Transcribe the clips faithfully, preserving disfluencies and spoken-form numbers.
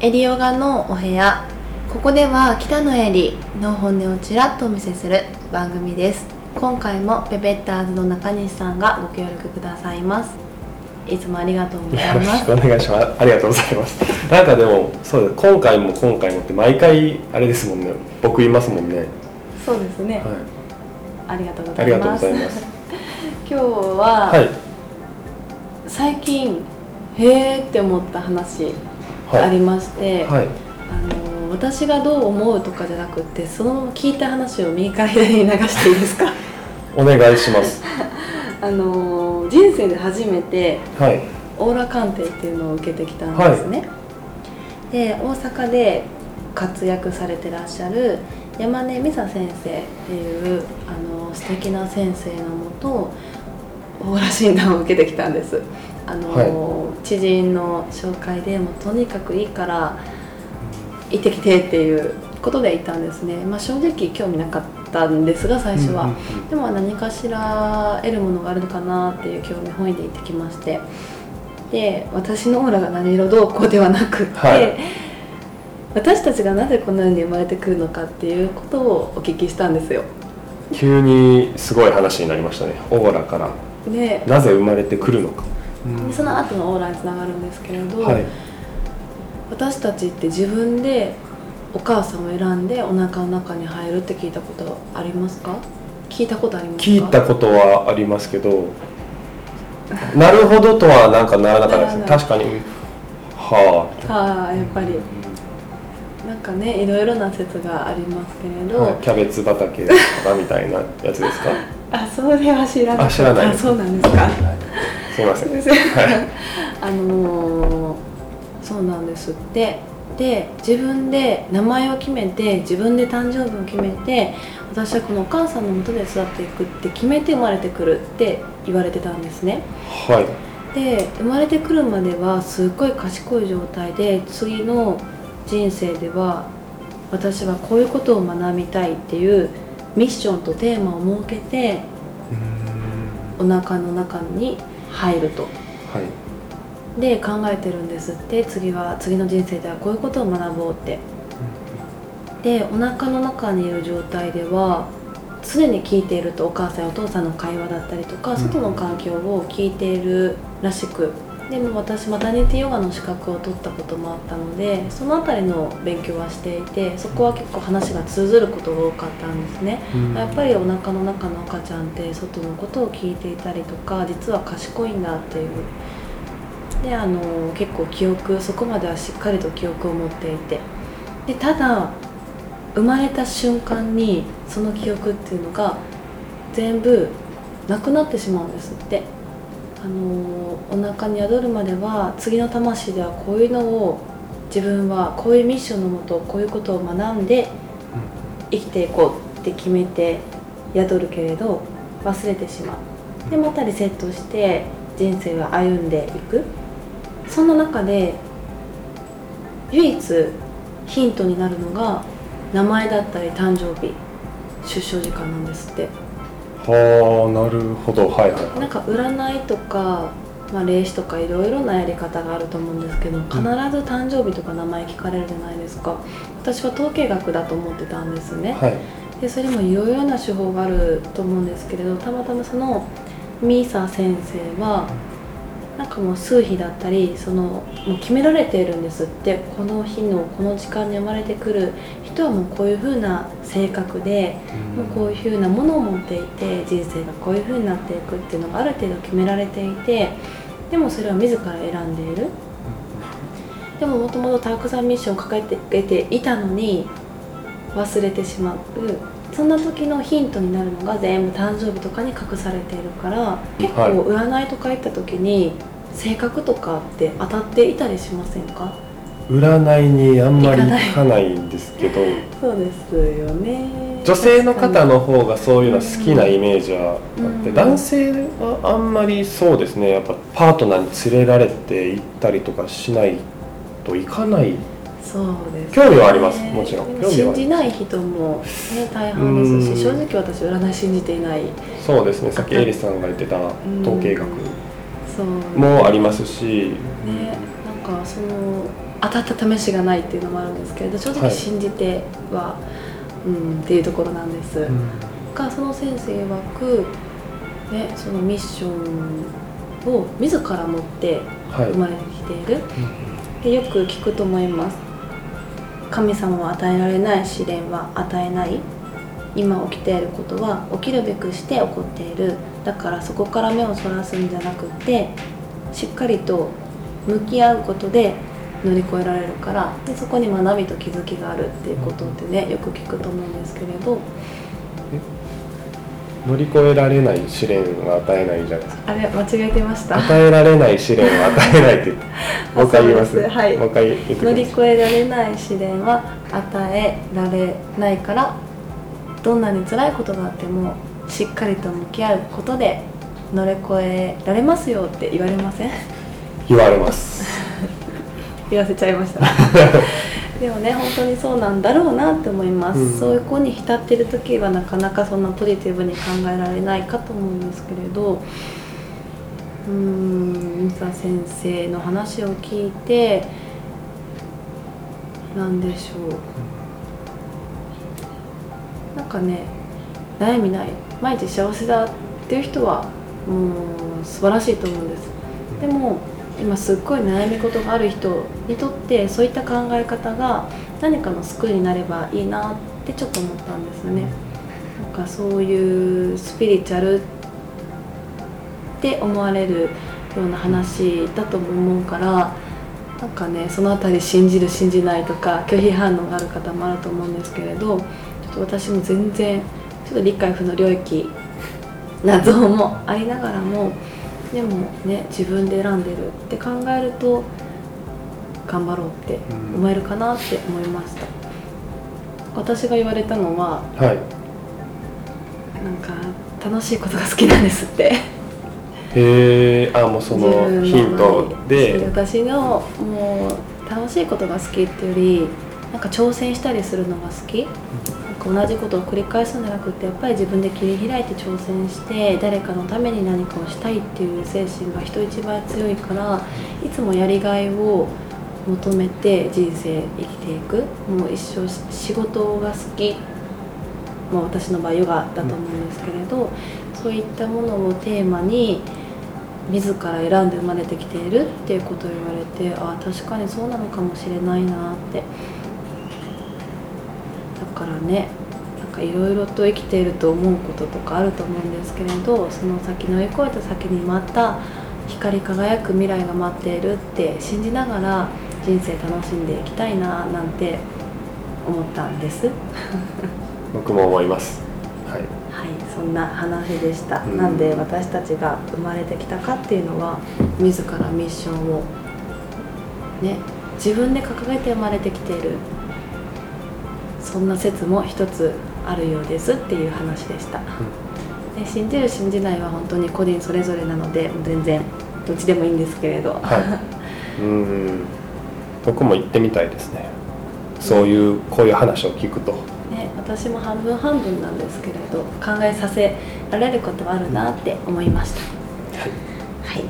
エリヨガのお部屋。ここでは北野エリの本音をちらっとお見せする番組です。今回もペペッターズの中西さんがご協力くださいます。いつもありがとうございます。よろしくお願いします。ありがとうございます。なんかでもそうです、今回も今回もって毎回あれですもんね、僕いますもんね。そうですね、はい、ありがとうございます。今日は、はい、最近へーって思った話ありまして、はいはい、あの私がどう思うとかじゃなくて、その聞いた話を右から左に流していいですか？お願いしますあの人生で初めて、はい、オーラ鑑定っていうのを受けてきたんですね、はい、で大阪で活躍されてらっしゃる山根美沙先生っていうあの素敵な先生のもとオーラ診断を受けてきたんです。あの、はい、知人の紹介でもうとにかくいいから行ってきてっていうことで行ったんですね、まあ、正直興味なかったんですが最初は、うんうんうん、でも何かしら得るものがあるのかなっていう興味本位で行ってきまして、で私のオーラが何色どうこうではなくって、はい、私たちがなぜこの世に生まれてくるのかっていうことをお聞きしたんですよ。急にすごい話になりましたね。オーラからでなぜ生まれてくるのか、うん、その後のオーラにつながるんですけれど、はい、私たちって自分でお母さんを選んでお腹の中に入るって聞いたことありますか？聞いたことありますか？聞いたことはありますけどなるほどとはなんかならなかったですね。確かにはぁ、はぁ、やっぱりなんかね、いろいろな説がありますけれど、はい、キャベツ畑とかみたいなやつですか？あ、それは知らなかった。あ、知らないです。あ、そうなんですか、はい、すいませんはい、あのー、そうなんですって。で、自分で名前を決めて、自分で誕生日を決めて、私はこのお母さんの元で育っていくって決めて生まれてくるって言われてたんですね。はい。で、生まれてくるまではすっごい賢い状態で、次の人生では私はこういうことを学びたいっていうミッションとテーマを設けてお腹の中に入ると、はい、で考えてるんですって。次は次の人生ではこういうことを学ぼうって。で、お腹の中にいる状態では常に聞いていると、お母さんやお父さんの会話だったりとか外の環境を聞いているらしく、でも私マタニティヨガの資格を取ったこともあったので、そのあたりの勉強はしていて、そこは結構話が通ずることが多かったんですね、うん、やっぱりお腹の中の赤ちゃんって外のことを聞いていたりとか、実は賢いんだっていう。で、あの結構記憶、そこまではしっかりと記憶を持っていて、でただ生まれた瞬間にその記憶っていうのが全部なくなってしまうんですって。あのお腹に宿るまでは、次の魂ではこういうのを自分はこういうミッションのもと、こういうことを学んで生きていこうって決めて宿るけれど、忘れてしまう。で、またリセットして人生を歩んでいく。そんな中で唯一ヒントになるのが名前だったり誕生日、出生時間なんですって。はあ、なるほど、はいはいはい、なんか占いとか、まあ、霊視とかいろいろなやり方があると思うんですけど、必ず誕生日とか名前聞かれるじゃないですか、うん、私は統計学だと思ってたんですね、はい、でそれもいろいろな手法があると思うんですけれど、たまたまそのミサ先生はなんかもう数日だったり、そのもう決められているんですって。この日のこの時間に生まれてくる人はもうこういう風な性格で、もうこういう風なものを持っていて、人生がこういう風になっていくっていうのがある程度決められていて、でもそれは自ら選んでいる。でももともとたくさんミッションを抱えていたのに忘れてしまう。そんな時のヒントになるのが全部誕生日とかに隠されているから、結構占いとか行った時に性格とかって当たっていたりしませんか？占いにあんまり行かないんですけどそうですよね、女性の方の方がそういうの好きなイメージはあって、男性はあんまりそうですね、やっぱパートナーに連れられて行ったりとかしないと行かない。そうですね、興味はあります、もちろん。信じない人も、ね、大半ですし、正直私占い信じていない。そうですね、さっきエリさんが言ってた統計学もありますし、ね、なんかその当たった試しがないっていうのもあるんですけれど、正直信じては、はい、うん、っていうところなんです、うん、がその先生曰く、ね、そのミッションを自ら持って生まれてきている、はい、でよく聞くと思います。神様は与えられない、試練は与えない、今起きていることは起きるべくして起こっている、だからそこから目をそらすんじゃなくてしっかりと向き合うことで乗り越えられるから、でそこに学びと気づきがあるっていうことってね、よく聞くと思うんですけれど、乗り越えられない試練は与えないじゃないですか。あれ、間違えてました。与えられない試練は与えないってもう一回言います。はい。もう一回言ってください。乗り越えられない試練は与えられないから、どんなに辛いことがあってもしっかりと向き合うことで乗り越えられますよって言われません？言われます。言わせちゃいました。でもね、本当にそうなんだろうなって思います、うん、そういう子に浸っている時はなかなかそんなポジティブに考えられないかと思うんですけれど、うーん、三田先生の話を聞いてなんでしょう、なんかね、悩みない、毎日幸せだっていう人はもう素晴らしいと思うんです。でも今すっごい悩み事がある人にとって、そういった考え方が何かの救いになればいいなってちょっと思ったんですよね。なんかそういうスピリチュアルって思われるような話だと思うから、なんかね、そのあたり信じる信じないとか拒否反応がある方もあると思うんですけれど、ちょっと私も全然ちょっと理解不能領域な像もありながらも、でもね、自分で選んでるって考えると頑張ろうって思えるかなって思いました、うん、私が言われたのは、はい、なんか楽しいことが好きなんですって。へー、あ、もうそのヒントで私のもう楽しいことが好きっていうより、なんか挑戦したりするのが好き、同じことを繰り返すんじゃなくて、やっぱり自分で切り開いて挑戦して誰かのために何かをしたいっていう精神が人一倍強いから、いつもやりがいを求めて人生生きていく、もう一生仕事が好き、まあ、私の場合ヨガだと思うんですけれど、そういったものをテーマに自ら選んで生まれてきているっていうことを言われて、ああ確かにそうなのかもしれないなって。だからね、なんかいろいろと生きていると思うこととかあると思うんですけれど、その先乗り越えた先にまた光り輝く未来が待っているって信じながら人生楽しんでいきたいななんて思ったんです僕も思います、はいはい、そんな話でした、うん、なんで私たちが生まれてきたかっていうのは、自らミッションを、ね、自分で掲げて生まれてきている、そんな説も一つあるようですっていう話でした、うん、で信じる信じないは本当に個人それぞれなので全然どっちでもいいんですけれど、はい、うーん、僕も行ってみたいですね、そういう、うん、こういう話を聞くと、ね、私も半分半分なんですけれど考えさせられることはあるなって思いました、うん、はい、は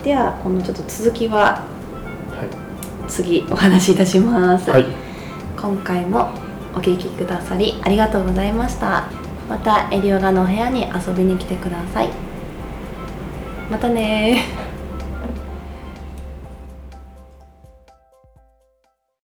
い、ではこのちょっと続きは、はい、次お話しいたします、はい、今回もお聞きくださりありがとうございました。またエリオガのお部屋に遊びに来てください。またねー。